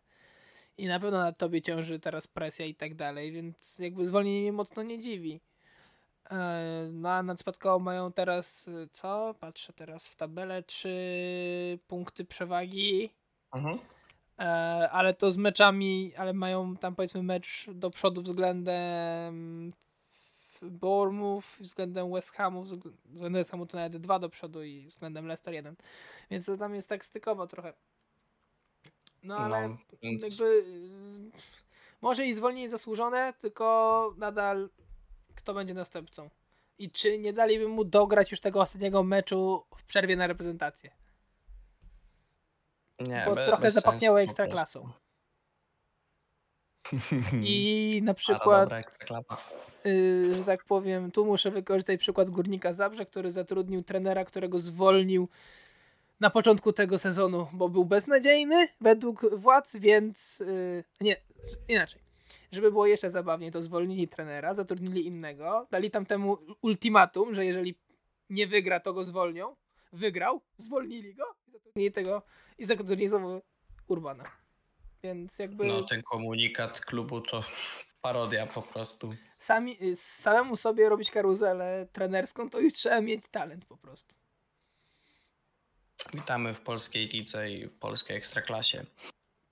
I na pewno na tobie ciąży teraz presja i tak dalej, więc jakby zwolnienie mnie mocno nie dziwi. No a nad spadkową mają teraz, co? Patrzę teraz w tabelę, 3 punkty przewagi. Mhm. Ale to z meczami, ale mają tam powiedzmy mecz do przodu względem Bournemouth, względem West Hamu, względem West Hamu to nawet 2 do przodu i względem Leicester 1, więc to tam jest tak stykowo trochę. No ale jakby może i zwolnienie zasłużone, tylko nadal kto będzie następcą i czy nie daliby mu dograć już tego ostatniego meczu w przerwie na reprezentację. Nie, bo trochę zapachniało ekstraklasą. I na przykład, że tak powiem, tu muszę wykorzystać przykład Górnika Zabrze, który zatrudnił trenera, którego zwolnił na początku tego sezonu, bo był beznadziejny według władz, więc nie, inaczej. Żeby było jeszcze zabawniej, to zwolnili trenera, zatrudnili innego, dali tam temu ultimatum, że jeżeli nie wygra, to go zwolnią. Wygrał, zwolnili go i zatrudnili tego i zatrudnili znowu Urbana. Więc jakby... No ten komunikat klubu to parodia po prostu. Samemu sobie robić karuzelę trenerską, to już trzeba mieć talent po prostu. Witamy w polskiej lidze i w polskiej ekstraklasie.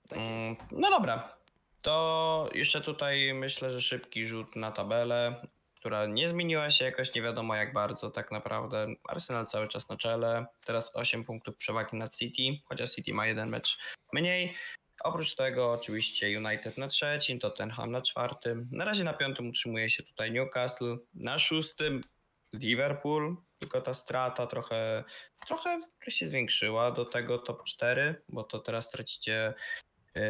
Tak jest. No dobra, to jeszcze tutaj myślę, że szybki rzut na tabelę, która nie zmieniła się jakoś nie wiadomo jak bardzo tak naprawdę. Arsenal cały czas na czele, teraz 8 punktów przewagi nad City, chociaż City ma jeden mecz mniej. Oprócz tego oczywiście United na trzecim, Tottenham na czwartym. Na razie na piątym utrzymuje się tutaj Newcastle, na szóstym Liverpool, tylko ta strata trochę się zwiększyła do tego top 4, bo to teraz tracicie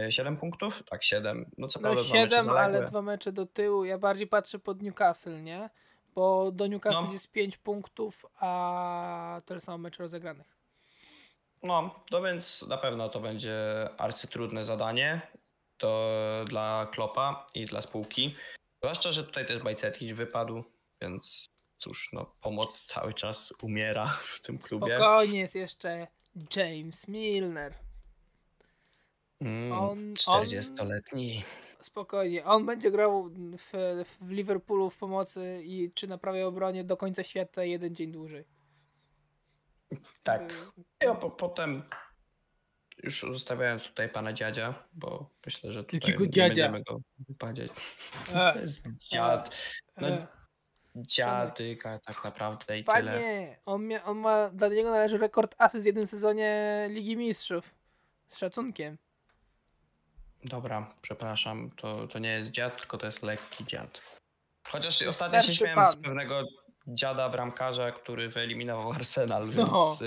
7 punktów? Tak, 7. No co prawda 7, ale 2 mecze do tyłu. Ja bardziej patrzę pod Newcastle, nie? Bo do Newcastle jest 5 punktów, a tyle samo mecze rozegranych. No, to więc na pewno to będzie arcytrudne zadanie to dla Kloppa i dla spółki. Zwłaszcza, że tutaj też Bajcetkić wypadł, więc cóż, no pomoc cały czas umiera w tym klubie. Spokojnie, jest jeszcze James Milner. On 40-letni. Spokojnie, on będzie grał w Liverpoolu w pomocy i czy na prawej obronie do końca świata jeden dzień dłużej. Tak. Ja potem już zostawiając tutaj pana dziadzia, bo myślę, że tutaj nie będziemy go wypadziać. To jest dziad. No, dziadyka tak naprawdę i panie, tyle. On ma, dla niego należy rekord asyst w jednym sezonie Ligi Mistrzów. Z szacunkiem. Dobra, przepraszam. To nie jest dziad, tylko to jest lekki dziad. Chociaż ostatnio się śmiałem z pewnego dziada bramkarza, który wyeliminował Arsenal, więc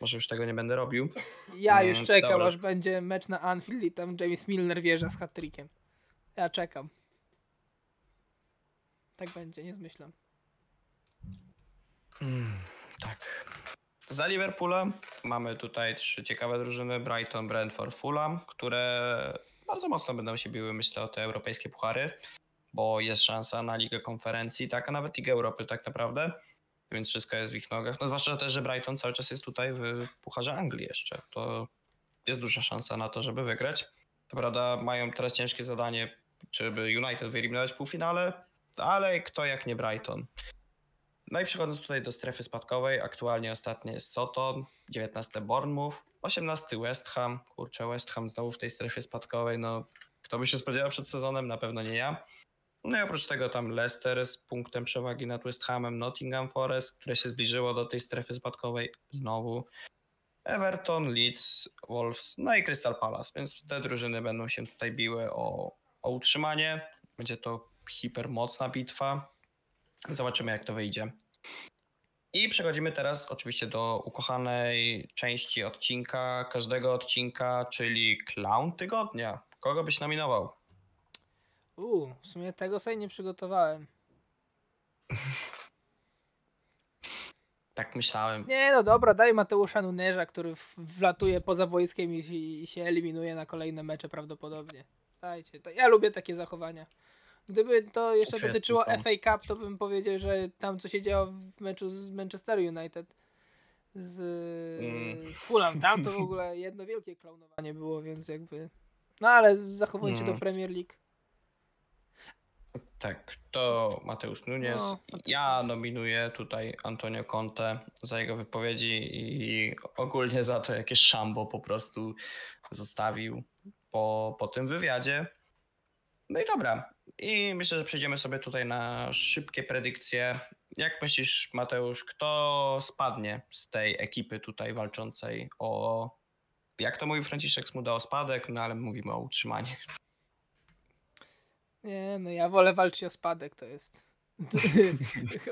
może już tego nie będę robił. Ja już czekam, dobra. Aż będzie mecz na Anfield i tam James Milner wjeżdża z hat-trickiem. Ja czekam. Tak będzie, nie zmyślam. Tak. Za Liverpoola mamy tutaj 3 ciekawe drużyny, Brighton, Brentford, Fulham, które bardzo mocno będą się biły, myślę, o te europejskie puchary. Bo jest szansa na Ligę Konferencji, tak, a nawet Ligę Europy tak naprawdę, więc wszystko jest w ich nogach. No zwłaszcza też, że Brighton cały czas jest tutaj w Pucharze Anglii jeszcze. To jest duża szansa na to, żeby wygrać. To prawda, mają teraz ciężkie zadanie, żeby United wyeliminować w półfinale, ale kto jak nie Brighton. No i przechodząc tutaj do strefy spadkowej, aktualnie ostatnie jest Soton, 19 Bournemouth, 18 West Ham. Kurczę, West Ham znowu w tej strefie spadkowej, no kto by się spodziewał przed sezonem, na pewno nie ja. No i oprócz tego tam Leicester z punktem przewagi nad West Hamem, Nottingham Forest, które się zbliżyło do tej strefy spadkowej znowu, Everton, Leeds, Wolves, no i Crystal Palace, więc te drużyny będą się tutaj biły o utrzymanie. Będzie to hipermocna bitwa. Zobaczymy jak to wyjdzie. I przechodzimy teraz oczywiście do ukochanej części odcinka, każdego odcinka, czyli Clown Tygodnia. Kogo byś nominował? W sumie tego sobie nie przygotowałem. Tak myślałem. Nie, no dobra, daj Mateusza Nunesa, który wlatuje poza boiskiem i się eliminuje na kolejne mecze prawdopodobnie. Dajcie, ja lubię takie zachowania. Gdyby to jeszcze dotyczyło FA Cup, to bym powiedział, że tam co się działo w meczu z Manchester United z Fulham, tam to w ogóle jedno wielkie klaunowanie było, więc jakby... No ale zachowując się do Premier League. Tak, to Matheus Nunes. Ja nominuję tutaj Antonio Conte za jego wypowiedzi i ogólnie za to, jakie szambo po prostu zostawił po tym wywiadzie. No i dobra. I myślę, że przejdziemy sobie tutaj na szybkie predykcje. Jak myślisz, Mateusz, kto spadnie z tej ekipy tutaj walczącej o... Jak to mówi Franciszek Smuda, o spadek, no ale mówimy o utrzymanie. Nie, no ja wolę walczyć o spadek, to jest.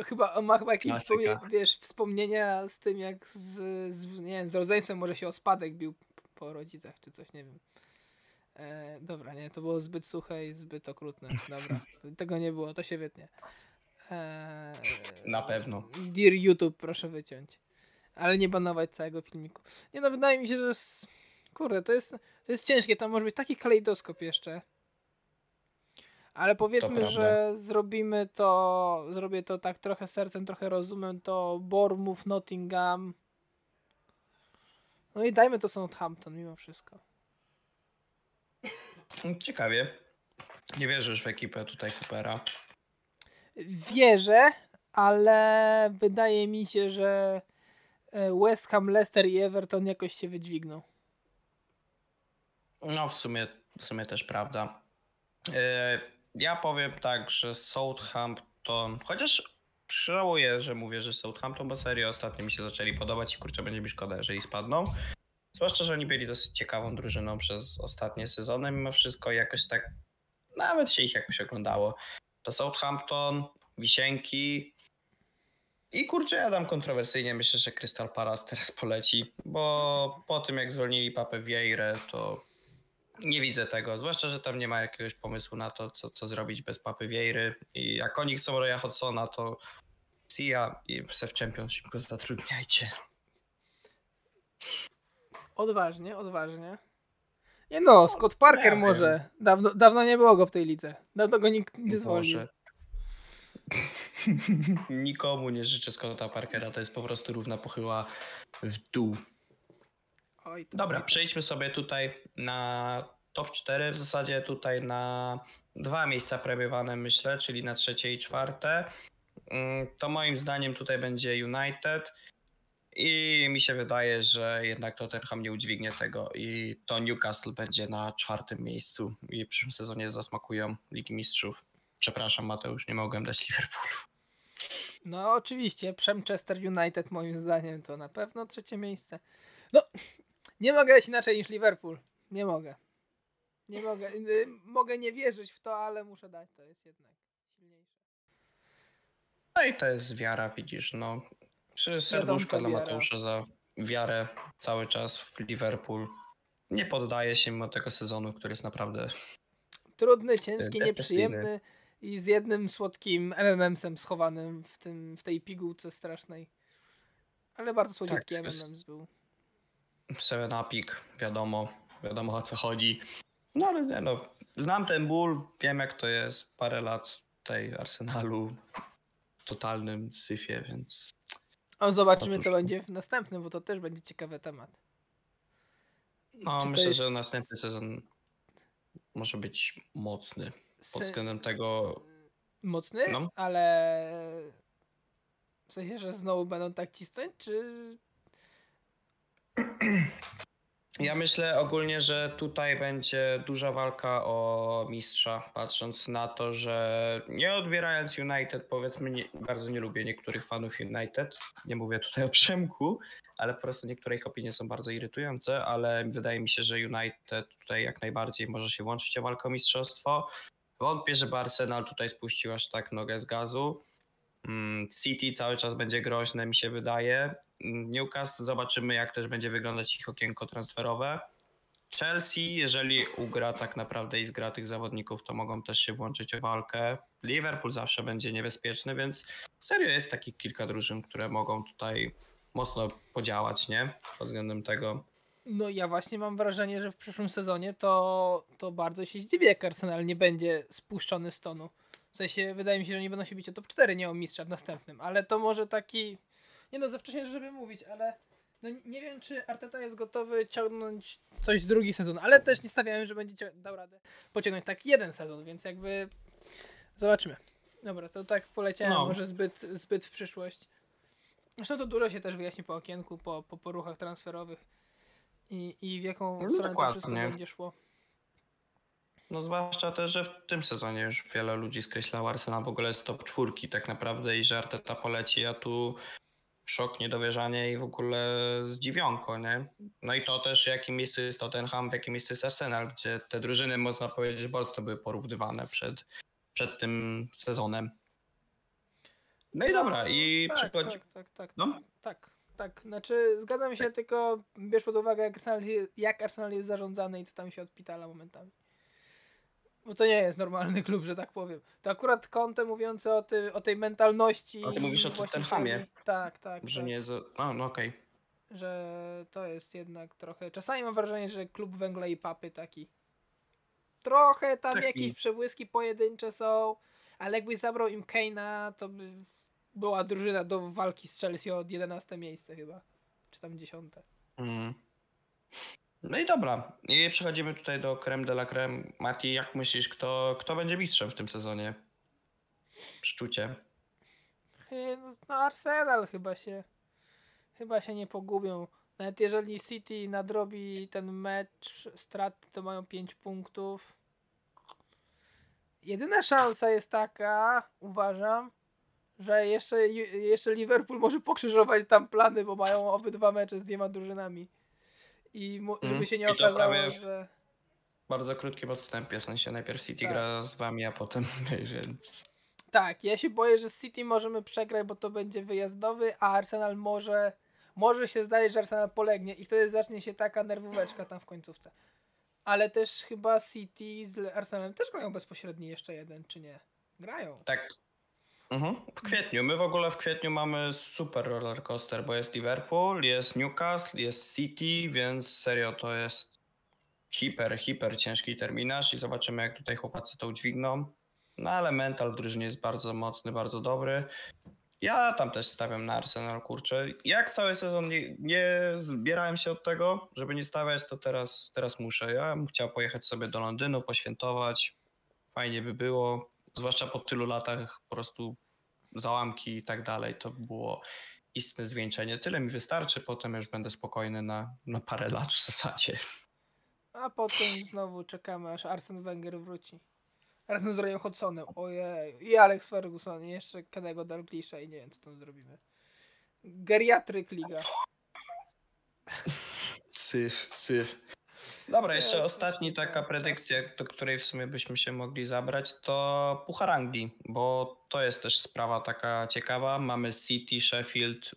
Chyba jakieś wspomnienia z tym, jak z rodzeństwem może się o spadek bił po rodzicach, czy coś, nie wiem. Dobra, nie, to było zbyt suche i zbyt okrutne. Dobra, tego nie było, to się wytnie. Na pewno. Dear YouTube, proszę wyciąć. Ale nie banować całego filmiku. Nie no, wydaje mi się, że jest... Kurde, to jest ciężkie, tam może być taki kalejdoskop jeszcze. Ale powiedzmy, że zrobimy to, zrobię to tak trochę sercem, trochę rozumem, to Bournemouth, Nottingham. No i dajmy to Southampton mimo wszystko. Ciekawie. Nie wierzysz w ekipę tutaj Coopera? Wierzę, ale wydaje mi się, że West Ham, Leicester i Everton jakoś się wydźwigną. No w sumie też prawda. Ja powiem tak, że Southampton, chociaż żałuję, że mówię, że Southampton, bo serio ostatnio mi się zaczęli podobać i kurczę, będzie mi szkoda, jeżeli spadną. Zwłaszcza, że oni byli dosyć ciekawą drużyną przez ostatnie sezony, mimo wszystko jakoś tak, nawet się ich jakoś oglądało. To Southampton, Wisienki i kurczę, ja dam kontrowersyjnie, myślę, że Crystal Palace teraz poleci, bo po tym jak zwolnili Papę Vieirę, to nie widzę tego, zwłaszcza, że tam nie ma jakiegoś pomysłu na to, co zrobić bez Papy Vieiry. I jak oni chcą Roya Hodgsona, to see ya i w Championship go zatrudniajcie. Odważnie, odważnie. Nie no, Scott Parker ja może. Wiem. Dawno nie było go w tej lidze. Dawno go nikt nie zwolnił. Nikomu nie życzę Scotta Parkera, to jest po prostu równa pochyła w dół. Dobra, przejdźmy sobie tutaj na top 4, w zasadzie tutaj na dwa miejsca premiowane myślę, czyli na trzecie i czwarte. To moim zdaniem tutaj będzie United i mi się wydaje, że jednak Tottenham nie udźwignie tego i to Newcastle będzie na czwartym miejscu i w przyszłym sezonie zasmakują Ligi Mistrzów. Przepraszam Mateusz, nie mogłem dać Liverpoolu. No oczywiście, Manchester United moim zdaniem to na pewno trzecie miejsce. No... Nie mogę dać inaczej niż Liverpool. Nie mogę. Nie mogę. Mogę nie wierzyć w to, ale muszę dać. To jest jednak silniejsze. No i to jest wiara, widzisz. No. Czy serduszko dla Mateusza za wiarę cały czas w Liverpool. Nie poddaje się mimo tego sezonu, który jest naprawdę... Trudny, ciężki, nieprzyjemny i z jednym słodkim MMM-sem schowanym w tej pigułce strasznej. Ale bardzo słodziutki tak, MMM był. 7-upik, wiadomo o co chodzi. No ale nie, no, znam ten ból, wiem jak to jest. Parę lat tutaj Arsenalu w totalnym syfie, więc... O, zobaczymy co będzie w następnym, bo to też będzie ciekawy temat. No myślę, że następny sezon może być mocny. Pod względem tego... Mocny? No. Ale... W sensie, że znowu będą tak cisnąć, czy... Ja myślę ogólnie, że tutaj będzie duża walka o mistrza, patrząc na to, że nie odbierając United, powiedzmy, bardzo nie lubię niektórych fanów United, nie mówię tutaj o Przemku, ale po prostu niektóre ich opinie są bardzo irytujące, ale wydaje mi się, że United tutaj jak najbardziej może się włączyć o walkę o mistrzostwo. Wątpię, żeby Arsenal tutaj spuścił aż tak nogę z gazu. City cały czas będzie groźne, mi się wydaje. Newcastle, zobaczymy jak też będzie wyglądać ich okienko transferowe. Chelsea, jeżeli ugra tak naprawdę i zgra tych zawodników, to mogą też się włączyć o walkę. Liverpool zawsze będzie niebezpieczny, więc serio jest takich kilka drużyn, które mogą tutaj mocno podziałać, nie? Pod względem tego. No ja właśnie mam wrażenie, że w przyszłym sezonie to bardzo się zdziwię, jak Arsenal nie będzie spuszczony z tonu. W sensie wydaje mi się, że nie będą się bić o top 4, nie o mistrza w następnym, ale to może taki... Nie no, za wcześnie, żeby mówić, ale no nie wiem, czy Arteta jest gotowy ciągnąć coś drugi sezon, ale też nie stawiałem, że będzie dał radę pociągnąć tak jeden sezon, więc jakby zobaczymy. Dobra, to tak poleciałem może zbyt w przyszłość. Zresztą to dużo się też wyjaśni po okienku, po ruchach transferowych i w jaką stronę to wszystko będzie szło. No zwłaszcza też, że w tym sezonie już wiele ludzi skreślało Arsenal w ogóle z top 4 tak naprawdę i że Arteta poleci, a tu... Szok, niedowierzanie i w ogóle zdziwionko, nie? No i to też, w jakim miejscu jest Tottenham, w jakim miejscu jest Arsenal, gdzie te drużyny, można powiedzieć, bardzo były porównywane przed tym sezonem. No i dobra, i przychodzi... Tak. tak, znaczy zgadzam się, tylko bierz pod uwagę jak Arsenal jest zarządzany i co tam się odpitala momentami. Bo to nie jest normalny klub, że tak powiem. To akurat Conte mówiące o tej mentalności... A ty mówisz o Tottenhamie. Tak. Że tak. Nie za... no okej. Okay. Że to jest jednak trochę... Czasami mam wrażenie, że klub węgla i papy taki. Trochę tam taki. Jakieś przebłyski pojedyncze są, ale jakbyś zabrał im Kane'a, to by była drużyna do walki z Chelsea od 11 miejsce chyba. Czy tam 10. No i dobra. I przechodzimy tutaj do creme de la creme. Mati, jak myślisz, kto będzie mistrzem w tym sezonie? Przeczucie. No Arsenal chyba się nie pogubią. Nawet jeżeli City nadrobi ten mecz straty, to mają 5 punktów. Jedyna szansa jest taka, uważam, że jeszcze Liverpool może pokrzyżować tam plany, bo mają obydwa mecze z dwiema drużynami. I żeby się nie okazało, że... W bardzo krótkim odstępie, w sensie najpierw City gra z wami, a potem więc... Tak, ja się boję, że z City możemy przegrać, bo to będzie wyjazdowy, a Arsenal może się zdarzyć, że Arsenal polegnie i wtedy zacznie się taka nerwóweczka tam w końcówce. Ale też chyba City z Arsenalem też grają bezpośredni jeszcze jeden, czy nie? Grają. Tak. W kwietniu. My w ogóle w kwietniu mamy super roller coaster, bo jest Liverpool, jest Newcastle, jest City, więc serio to jest hiper ciężki terminarz i zobaczymy, jak tutaj chłopacy to udźwigną. No ale mental w drużynie jest bardzo mocny, bardzo dobry. Ja tam też stawiam na Arsenal, kurczę. Jak cały sezon nie zbierałem się od tego, żeby nie stawiać, to teraz muszę. Ja bym chciał pojechać sobie do Londynu, poświętować. Fajnie by było. Zwłaszcza po tylu latach po prostu załamki i tak dalej. To było istne zwieńczenie. Tyle mi wystarczy, potem już będę spokojny na parę lat w zasadzie. A potem znowu czekamy, aż Arsene Wenger wróci. Razem z Royem Hodgsonem, ojej, i Alex Ferguson, i jeszcze Kennego Dalglisha i nie wiem, co tam zrobimy. Geriatryk Liga. Syf. Dobra, jeszcze ostatni taka predykcja, do której w sumie byśmy się mogli zabrać, to Puchar Anglii, bo to jest też sprawa taka ciekawa. Mamy City, Sheffield,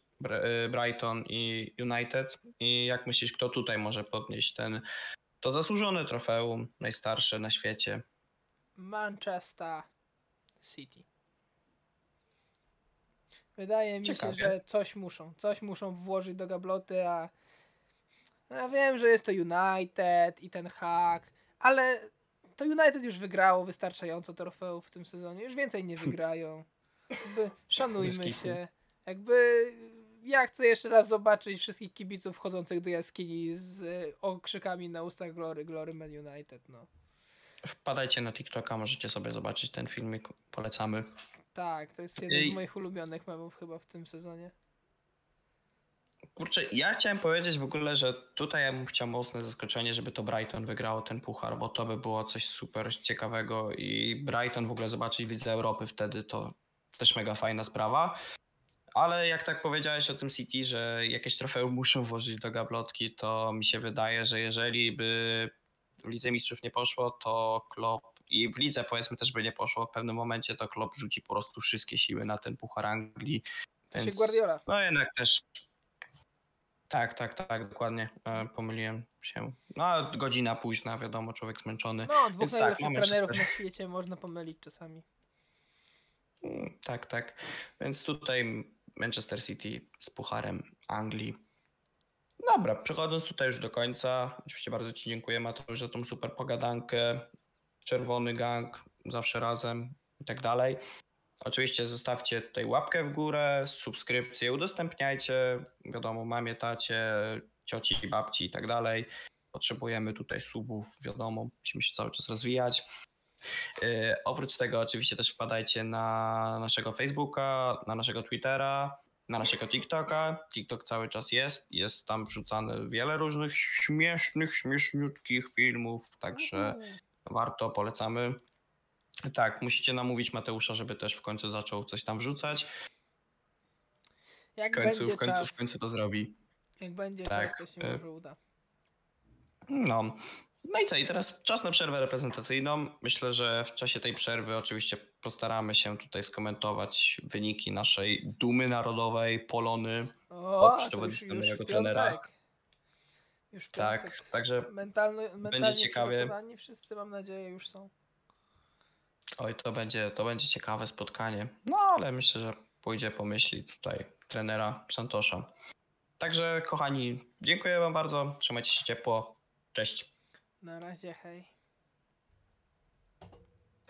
Brighton i United. I jak myślisz, kto tutaj może podnieść to zasłużone trofeum, najstarsze na świecie? Manchester City. Wydaje mi się, że coś muszą włożyć do gabloty, a ja wiem, że jest to United i ten Hag, ale to United już wygrało wystarczająco trofeów w tym sezonie, już więcej nie wygrają. Szanujmy się. Ja chcę jeszcze raz zobaczyć wszystkich kibiców wchodzących do jaskini z okrzykami na ustach Glory, Glory Man United, no. Wpadajcie na TikToka, możecie sobie zobaczyć ten filmik, polecamy. Tak, to jest jeden z moich ulubionych memów chyba w tym sezonie. Kurczę, ja chciałem powiedzieć w ogóle, że tutaj ja bym chciał mocne zaskoczenie, żeby to Brighton wygrało ten puchar, bo to by było coś super ciekawego i Brighton w ogóle zobaczyć Widzę Europy wtedy, to też mega fajna sprawa. Ale jak tak powiedziałeś o tym City, że jakieś trofeum muszą włożyć do gablotki, to mi się wydaje, że jeżeli by w Lidze Mistrzów nie poszło, to Klopp i w Lidze powiedzmy też by nie poszło w pewnym momencie, to Klopp rzuci po prostu wszystkie siły na ten Puchar Anglii. To się Guardiola. No jednak też. Tak, dokładnie. Pomyliłem się. No godzina późna, wiadomo, człowiek zmęczony. No, dwóch więc najlepszych trenerów na świecie można pomylić czasami. Tak. Więc tutaj Manchester City z Pucharem Anglii. Dobra, przechodząc tutaj już do końca, oczywiście bardzo ci dziękuję, Mateusz, za tą super pogadankę, czerwony gang, zawsze razem i tak dalej. Oczywiście zostawcie tutaj łapkę w górę, subskrypcję, udostępniajcie, wiadomo, mamie, tacie, cioci i babci i tak dalej. Potrzebujemy tutaj subów, wiadomo, musimy się cały czas rozwijać. Oprócz tego oczywiście też wpadajcie na naszego Facebooka, na naszego Twittera, na naszego TikToka. TikTok cały czas jest tam wrzucane wiele różnych śmieszniutkich filmów, także warto, polecamy. Tak, musicie namówić Mateusza, żeby też w końcu zaczął coś tam wrzucać. Jak będzie czas, w końcu to zrobi. Jak będzie czas, to się może uda. No, No i co? I teraz czas na przerwę reprezentacyjną. Myślę, że w czasie tej przerwy oczywiście postaramy się tutaj skomentować wyniki naszej dumy narodowej, Polony. O, to już jako trenera. Już piątek. Tak, także mentalnie ciekawie. Wszyscy, mam nadzieję, już są. Oj, to będzie ciekawe spotkanie. No, ale myślę, że pójdzie po myśli tutaj trenera Santosza. Także kochani, dziękuję wam bardzo. Trzymajcie się ciepło. Cześć. Na razie, hej.